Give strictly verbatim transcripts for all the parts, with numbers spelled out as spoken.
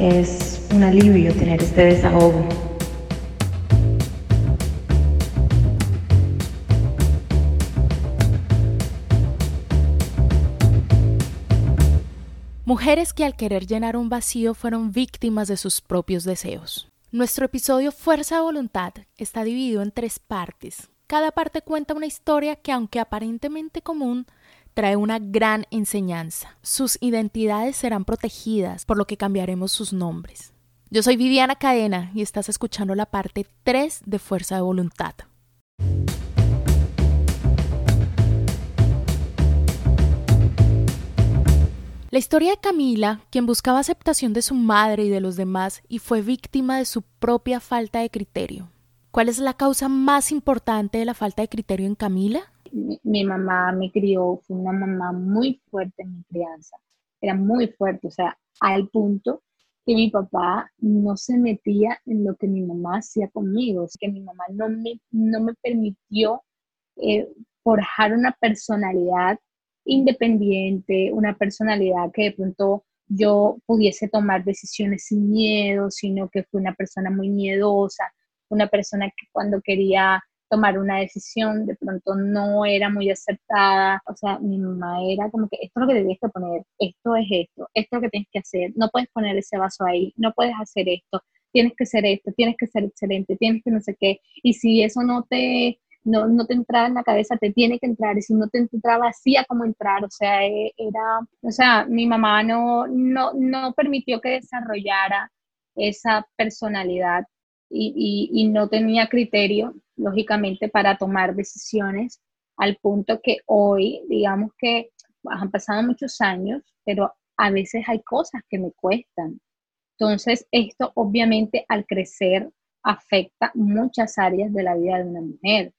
Es un alivio tener este desahogo. Mujeres que al querer llenar un vacío fueron víctimas de sus propios deseos. Nuestro episodio Fuerza de Voluntad está dividido en tres partes. Cada parte cuenta una historia que, aunque aparentemente común, trae una gran enseñanza. Sus identidades serán protegidas, por lo que cambiaremos sus nombres. Yo soy Viviana Cadena y estás escuchando la parte tres de Fuerza de Voluntad. La historia de Camila, quien buscaba aceptación de su madre y de los demás y fue víctima de su propia falta de criterio. ¿Cuál es la causa más importante de la falta de criterio en Camila? Mi, mi mamá me crió, fue una mamá muy fuerte en mi crianza, era muy fuerte, o sea, al punto que mi papá no se metía en lo que mi mamá hacía conmigo, o sea, que mi mamá no me, no me permitió eh, forjar una personalidad independiente, una personalidad que de pronto yo pudiese tomar decisiones sin miedo, sino que fue una persona muy miedosa, una persona que cuando quería tomar una decisión, de pronto no era muy acertada. O sea, mi mamá era como que esto es lo que tenías que poner, esto es esto, esto es lo que tienes que hacer, no puedes poner ese vaso ahí, no puedes hacer esto, tienes que ser esto, tienes que ser excelente, tienes que no sé qué, y si eso no te, no, no te entraba en la cabeza, te tiene que entrar, y si no te entraba, hacía como entrar, o sea, era, o sea, mi mamá no, no, no permitió que desarrollara esa personalidad, y, y, y no tenía criterio, lógicamente, para tomar decisiones, al punto que hoy, digamos que han pasado muchos años, pero a veces hay cosas que me cuestan. Entonces, esto obviamente al crecer afecta muchas áreas de la vida de una mujer.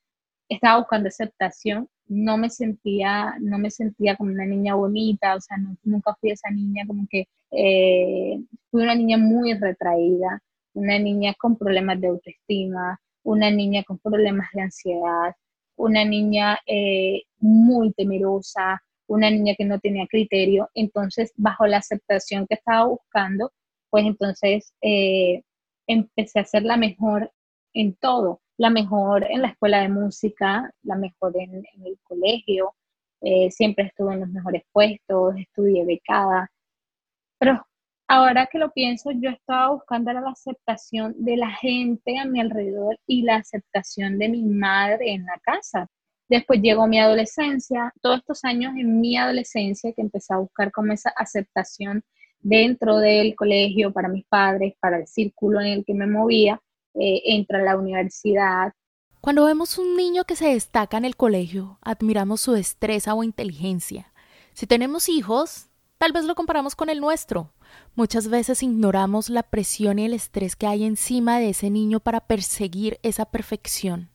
Estaba buscando aceptación, no me sentía, no me sentía como una niña bonita, o sea, no, nunca fui esa niña como que, eh, fui una niña muy retraída, una niña con problemas de autoestima, una niña con problemas de ansiedad, una niña eh, muy temerosa, una niña que no tenía criterio. Entonces, bajo la aceptación que estaba buscando, pues entonces eh, empecé a ser la mejor en todo. La mejor en la escuela de música, la mejor en, en el colegio, eh, siempre estuve en los mejores puestos, estudié becada. Pero ahora que lo pienso, yo estaba buscando la aceptación de la gente a mi alrededor y la aceptación de mi madre en la casa. Después llegó mi adolescencia, todos estos años en mi adolescencia que empecé a buscar como esa aceptación dentro del colegio, para mis padres, para el círculo en el que me movía, eh, entra a la universidad. Cuando vemos un niño que se destaca en el colegio, admiramos su destreza o inteligencia. Si tenemos hijos, tal vez lo comparamos con el nuestro. Muchas veces ignoramos la presión y el estrés que hay encima de ese niño para perseguir esa perfección.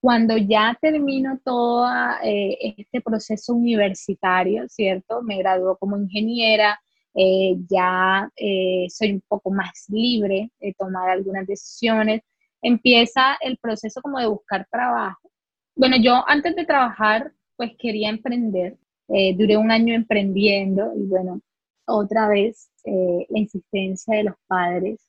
Cuando ya termino todo eh, este proceso universitario, ¿cierto? Me graduó como ingeniera, eh, ya eh, soy un poco más libre de tomar algunas decisiones. Empieza el proceso como de buscar trabajo. Bueno, yo antes de trabajar, pues quería emprender. Eh, duré un año emprendiendo y bueno, otra vez eh, la insistencia de los padres,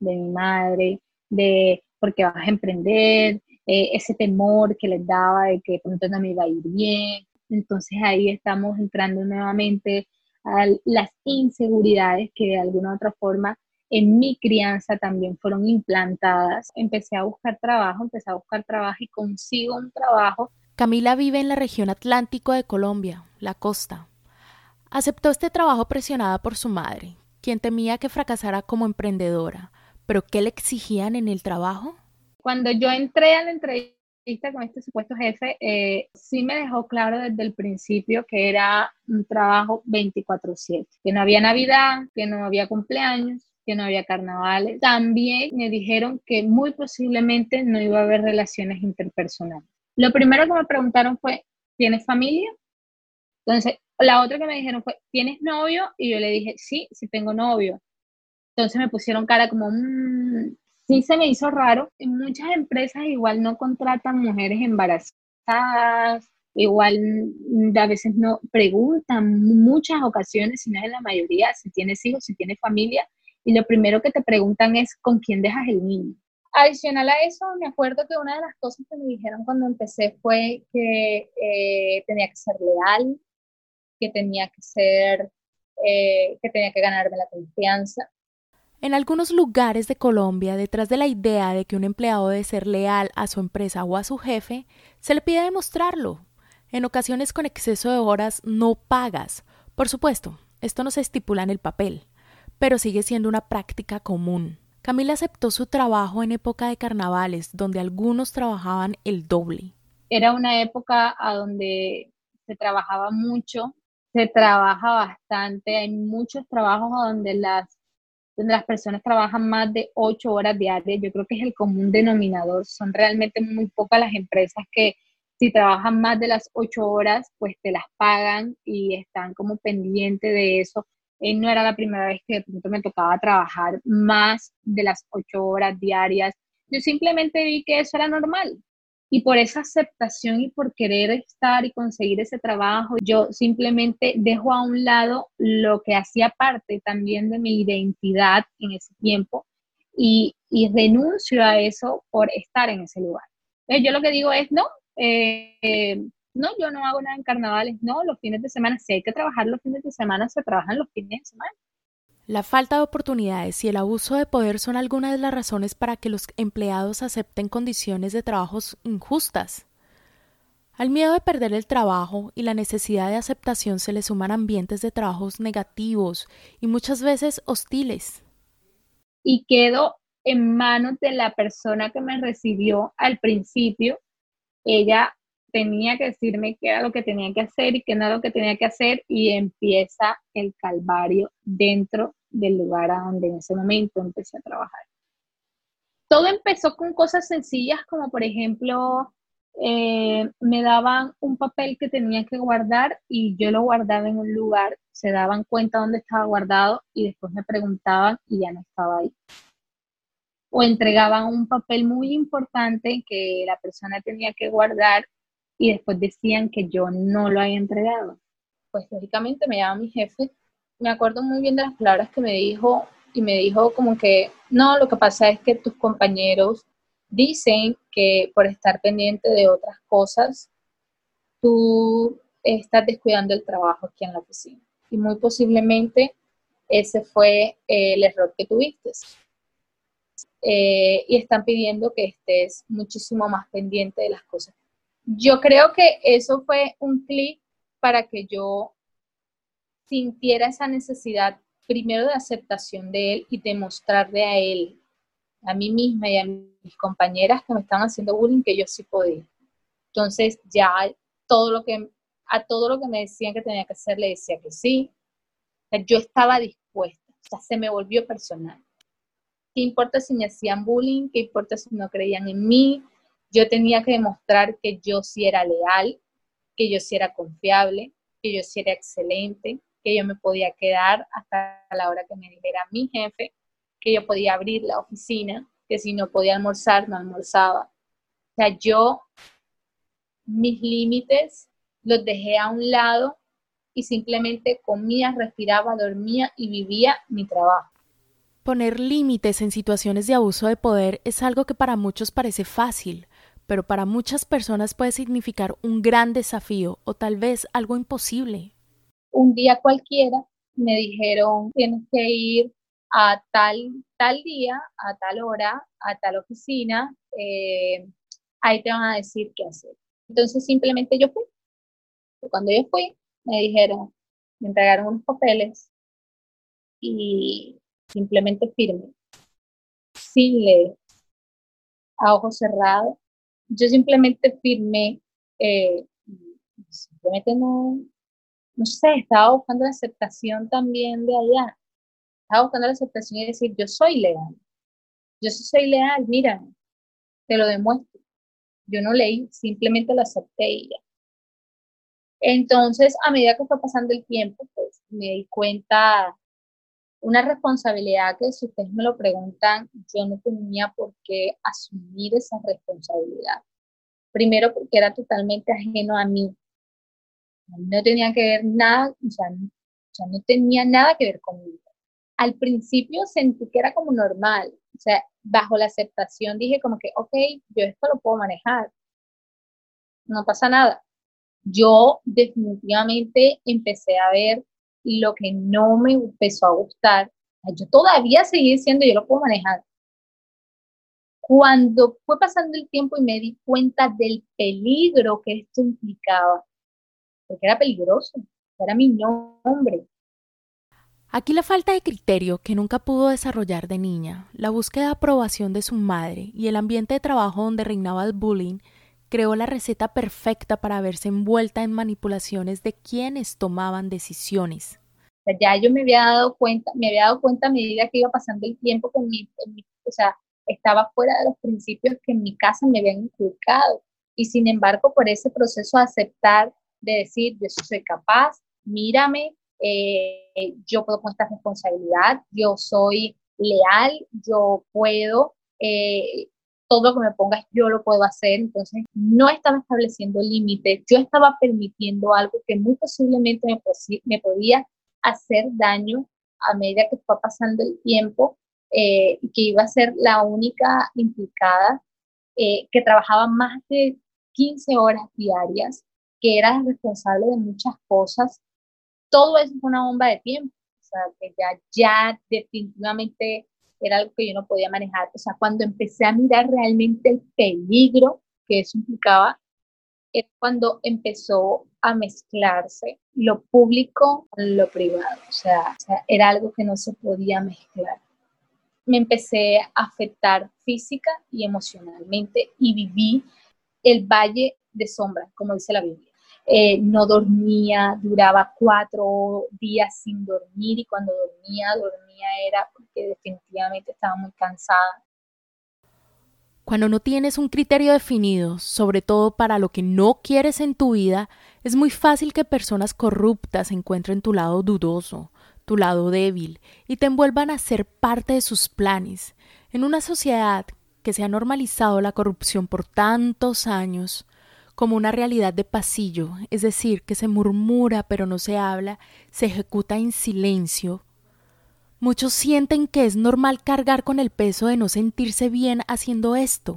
de mi madre, de por qué vas a emprender, eh, ese temor que les daba de que pronto no me iba a ir bien. Entonces ahí estamos entrando nuevamente a las inseguridades que de alguna u otra forma en mi crianza también fueron implantadas. Empecé a buscar trabajo, empecé a buscar trabajo y consigo un trabajo. Camila vive en la región atlántico de Colombia, la costa. Aceptó este trabajo presionada por su madre, quien temía que fracasara como emprendedora. ¿Pero qué le exigían en el trabajo? Cuando yo entré a la entrevista con este supuesto jefe, eh, sí me dejó claro desde el principio que era un trabajo veinticuatro siete, que no había Navidad, que no había cumpleaños, que no había carnavales. También me dijeron que muy posiblemente no iba a haber relaciones interpersonales. Lo primero que me preguntaron fue, ¿tienes familia? Entonces, la otra que me dijeron fue, ¿tienes novio? Y yo le dije, sí, sí tengo novio. Entonces me pusieron cara como, mmm, sí se me hizo raro. En muchas empresas igual no contratan mujeres embarazadas, igual a veces no preguntan, muchas ocasiones, si no es en la mayoría, si tienes hijos, si tienes familia, y lo primero que te preguntan es ¿con quién dejas el niño? Adicional a eso, me acuerdo que una de las cosas que me dijeron cuando empecé fue que eh, tenía que ser leal, que tenía que ser, eh, que tenía que ganarme la confianza. En algunos lugares de Colombia, detrás de la idea de que un empleado debe ser leal a su empresa o a su jefe, se le pide demostrarlo. En ocasiones con exceso de horas no pagas. Por supuesto, esto no se estipula en el papel, pero sigue siendo una práctica común. Camila aceptó su trabajo en época de carnavales, donde algunos trabajaban el doble. Era una época a donde se trabajaba mucho, se trabaja bastante, hay muchos trabajos a donde las donde las personas trabajan más de ocho horas diarias. Yo creo que es el común denominador. Son realmente muy pocas las empresas que si trabajan más de las ocho horas, pues te las pagan y están como pendientes de eso. Eh, no era la primera vez que de pronto me tocaba trabajar más de las ocho horas diarias. Yo simplemente vi que eso era normal. Y por esa aceptación y por querer estar y conseguir ese trabajo, yo simplemente dejo a un lado lo que hacía parte también de mi identidad en ese tiempo y, y renuncio a eso por estar en ese lugar. Entonces yo lo que digo es, no, eh, no, yo no hago nada en carnavales, no, los fines de semana, si hay que trabajar los fines de semana, se trabajan los fines de semana. La falta de oportunidades y el abuso de poder son algunas de las razones para que los empleados acepten condiciones de trabajos injustas. Al miedo de perder el trabajo y la necesidad de aceptación se le suman ambientes de trabajos negativos y muchas veces hostiles. Y quedo en manos de la persona que me recibió al principio. Ella tenía que decirme qué era lo que tenía que hacer y qué no era lo que tenía que hacer, y empieza el calvario dentro del lugar a donde en ese momento empecé a trabajar. Todo empezó con cosas sencillas como, por ejemplo, eh, me daban un papel que tenía que guardar y yo lo guardaba en un lugar, se daban cuenta dónde estaba guardado y después me preguntaban y ya no estaba ahí. O entregaban un papel muy importante que la persona tenía que guardar y después decían que yo no lo había entregado. Pues lógicamente me llama mi jefe, me acuerdo muy bien de las palabras que me dijo, y me dijo como que, no, lo que pasa es que tus compañeros dicen que por estar pendiente de otras cosas, tú estás descuidando el trabajo aquí en la oficina. Y muy posiblemente ese fue el error que tuviste. Eh, y están pidiendo que estés muchísimo más pendiente de las cosas. Yo creo que eso fue un clic para que yo sintiera esa necesidad primero de aceptación de él y de mostrarle a él, a mí misma y a mis compañeras que me estaban haciendo bullying, que yo sí podía. Entonces ya todo lo que, a todo lo que me decían que tenía que hacer le decía que sí. O sea, yo estaba dispuesta, o sea, se me volvió personal. ¿Qué importa si me hacían bullying? ¿Qué importa si no creían en mí? Yo tenía que demostrar que yo sí era leal, que yo sí era confiable, que yo sí era excelente, que yo me podía quedar hasta la hora que me dijera mi jefe, que yo podía abrir la oficina, que si no podía almorzar, no almorzaba. O sea, yo mis límites los dejé a un lado y simplemente comía, respiraba, dormía y vivía mi trabajo. Poner límites en situaciones de abuso de poder es algo que para muchos parece fácil, pero para muchas personas puede significar un gran desafío o tal vez algo imposible. Un día cualquiera me dijeron, tienes que ir a tal, tal día, a tal hora, a tal oficina, eh, ahí te van a decir qué hacer. Entonces simplemente yo fui. Cuando yo fui, me dijeron, me entregaron unos papeles y simplemente firme, sin leer, a ojos cerrados. Yo simplemente firmé, eh, simplemente no, no sé, estaba buscando la aceptación también de allá. Estaba buscando la aceptación y decir, yo soy leal. Yo sí soy leal, mira, te lo demuestro. Yo no leí, simplemente lo acepté y ya. Entonces, a medida que fue pasando el tiempo, pues me di cuenta una responsabilidad que, si ustedes me lo preguntan, yo no tenía por qué asumir esa responsabilidad. Primero porque era totalmente ajeno a mí. No tenía que ver nada, o sea, no, o sea, no tenía nada que ver conmigo. al principio sentí que era como normal, o sea, bajo la aceptación dije como que, ok, yo esto lo puedo manejar, no pasa nada. Yo definitivamente empecé a ver lo que no me empezó a gustar, yo todavía seguí diciendo, yo lo puedo manejar. Cuando fue pasando el tiempo y me di cuenta del peligro que esto implicaba, porque era peligroso, era mi nombre. Aquí la falta de criterio que nunca pudo desarrollar de niña, la búsqueda de aprobación de su madre y el ambiente de trabajo donde reinaba el bullying, creó la receta perfecta para verse envuelta en manipulaciones de quienes tomaban decisiones. Ya yo me había dado cuenta, me había dado cuenta a medida que iba pasando el tiempo que mi, mi, o sea, estaba fuera de los principios que en mi casa me habían inculcado. Y sin embargo, por ese proceso de aceptar, de decir, yo soy capaz, mírame, eh, yo puedo con esta responsabilidad, yo soy leal, yo puedo, eh, todo lo que me pongas yo lo puedo hacer. Entonces no estaba estableciendo límites, yo estaba permitiendo algo que muy posiblemente me, posi- me podía hacer daño a medida que fue pasando el tiempo, eh, que iba a ser la única implicada, eh, que trabajaba más de quince horas diarias, que era responsable de muchas cosas. Todo eso fue una bomba de tiempo, o sea, que ya, ya definitivamente era algo que yo no podía manejar. O sea, cuando empecé a mirar realmente el peligro que eso implicaba, es cuando empezó a mezclarse lo público con lo privado. O sea, o sea, era algo que no se podía mezclar. Me empecé a afectar física y emocionalmente y viví el valle de sombras, como dice la Biblia. Eh, no dormía, duraba cuatro días sin dormir y cuando dormía, dormía era porque definitivamente estaba muy cansada. Cuando no tienes un criterio definido, sobre todo para lo que no quieres en tu vida, es muy fácil que personas corruptas encuentren tu lado dudoso, tu lado débil y te envuelvan a ser parte de sus planes. En una sociedad que se ha normalizado la corrupción por tantos años, como una realidad de pasillo, es decir, que se murmura pero no se habla, se ejecuta en silencio. Muchos sienten que es normal cargar con el peso de no sentirse bien haciendo esto.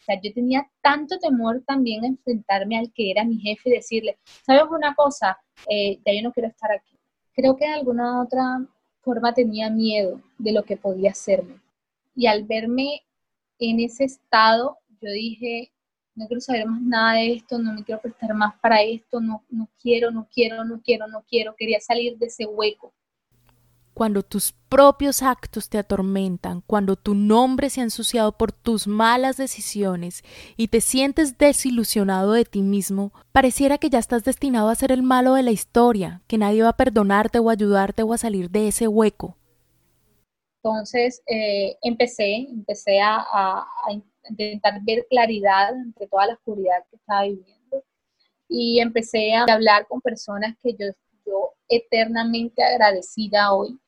O sea, yo tenía tanto temor también a enfrentarme al que era mi jefe y decirle, ¿sabes una cosa? Eh, ya yo no quiero estar aquí. Creo que de alguna otra forma tenía miedo de lo que podía hacerme. Y al verme en ese estado, yo dije, no quiero saber más nada de esto, no me quiero prestar más para esto, no, no quiero, no quiero, no quiero, no quiero, quería salir de ese hueco. Cuando tus propios actos te atormentan, cuando tu nombre se ha ensuciado por tus malas decisiones y te sientes desilusionado de ti mismo, pareciera que ya estás destinado a ser el malo de la historia, que nadie va a perdonarte o ayudarte o a salir de ese hueco. Entonces eh, empecé, empecé a, a, a intentar ver claridad entre toda la oscuridad que estaba viviendo y empecé a hablar con personas que yo, yo eternamente agradecida hoy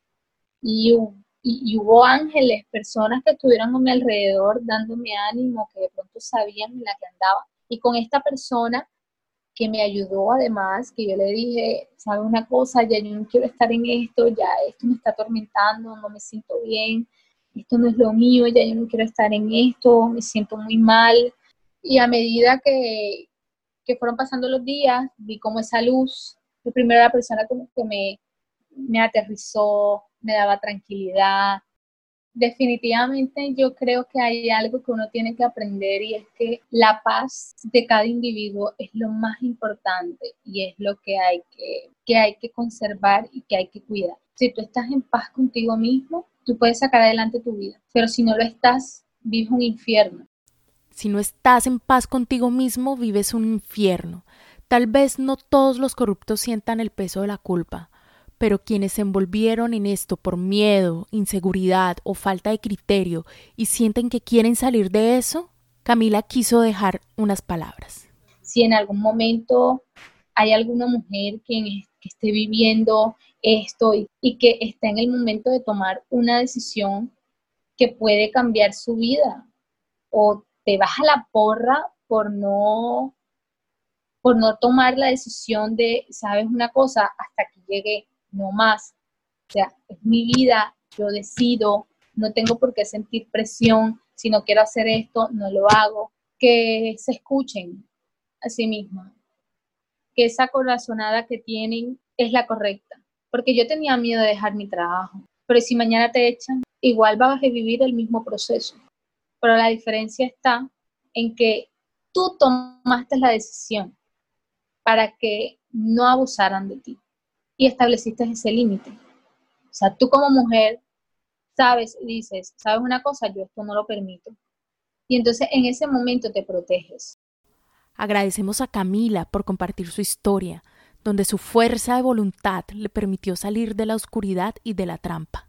y, y, y hubo ángeles, personas que estuvieron a mi alrededor dándome ánimo, que de pronto sabían en la que andaba. Y con esta persona que me ayudó además, que yo le dije, ¿sabes una cosa? Ya yo no quiero estar en esto, ya esto me está atormentando, no me siento bien, esto no es lo mío, ya yo no quiero estar en esto, me siento muy mal. Y a medida que, que fueron pasando los días, vi como esa luz, yo primero era la persona como que me, me aterrizó, me daba tranquilidad. Definitivamente yo creo que hay algo que uno tiene que aprender y es que la paz de cada individuo es lo más importante y es lo que hay que, que, hay que conservar y que hay que cuidar. Si tú estás en paz contigo mismo, tú puedes sacar adelante tu vida, pero si no lo estás, vives un infierno. Si no estás en paz contigo mismo, vives un infierno. Tal vez no todos los corruptos sientan el peso de la culpa, pero quienes se envolvieron en esto por miedo, inseguridad o falta de criterio y sienten que quieren salir de eso, Camila quiso dejar unas palabras. Si en algún momento hay alguna mujer que, que esté viviendo esto y, y que está en el momento de tomar una decisión que puede cambiar su vida o te vas a la porra por no, por no tomar la decisión de, ¿sabes una cosa? Hasta aquí llegué, no más. O sea, es mi vida, yo decido, no tengo por qué sentir presión, si no quiero hacer esto, no lo hago, que se escuchen a sí mismas, que esa corazonada que tienen es la correcta, porque yo tenía miedo de dejar mi trabajo, pero si mañana te echan, igual vas a vivir el mismo proceso, pero la diferencia está en que tú tomaste la decisión para que no abusaran de ti y estableciste ese límite. O sea, tú como mujer sabes y dices, ¿sabes una cosa? Yo esto no lo permito. Y entonces en ese momento te proteges. Agradecemos a Camila por compartir su historia, donde su fuerza de voluntad le permitió salir de la oscuridad y de la trampa.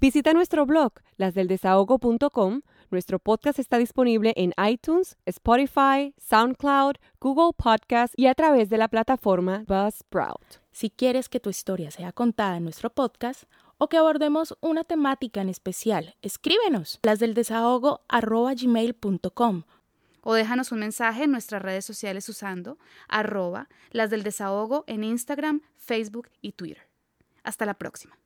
Visita nuestro blog, las del desahogo punto com. Nuestro podcast está disponible en iTunes, Spotify, SoundCloud, Google Podcasts y a través de la plataforma Buzzsprout. Si quieres que tu historia sea contada en nuestro podcast o que abordemos una temática en especial, escríbenos las del desahogo arroba gmail punto com o déjanos un mensaje en nuestras redes sociales usando arroba lasdeldesahogo en Instagram, Facebook y Twitter. Hasta la próxima.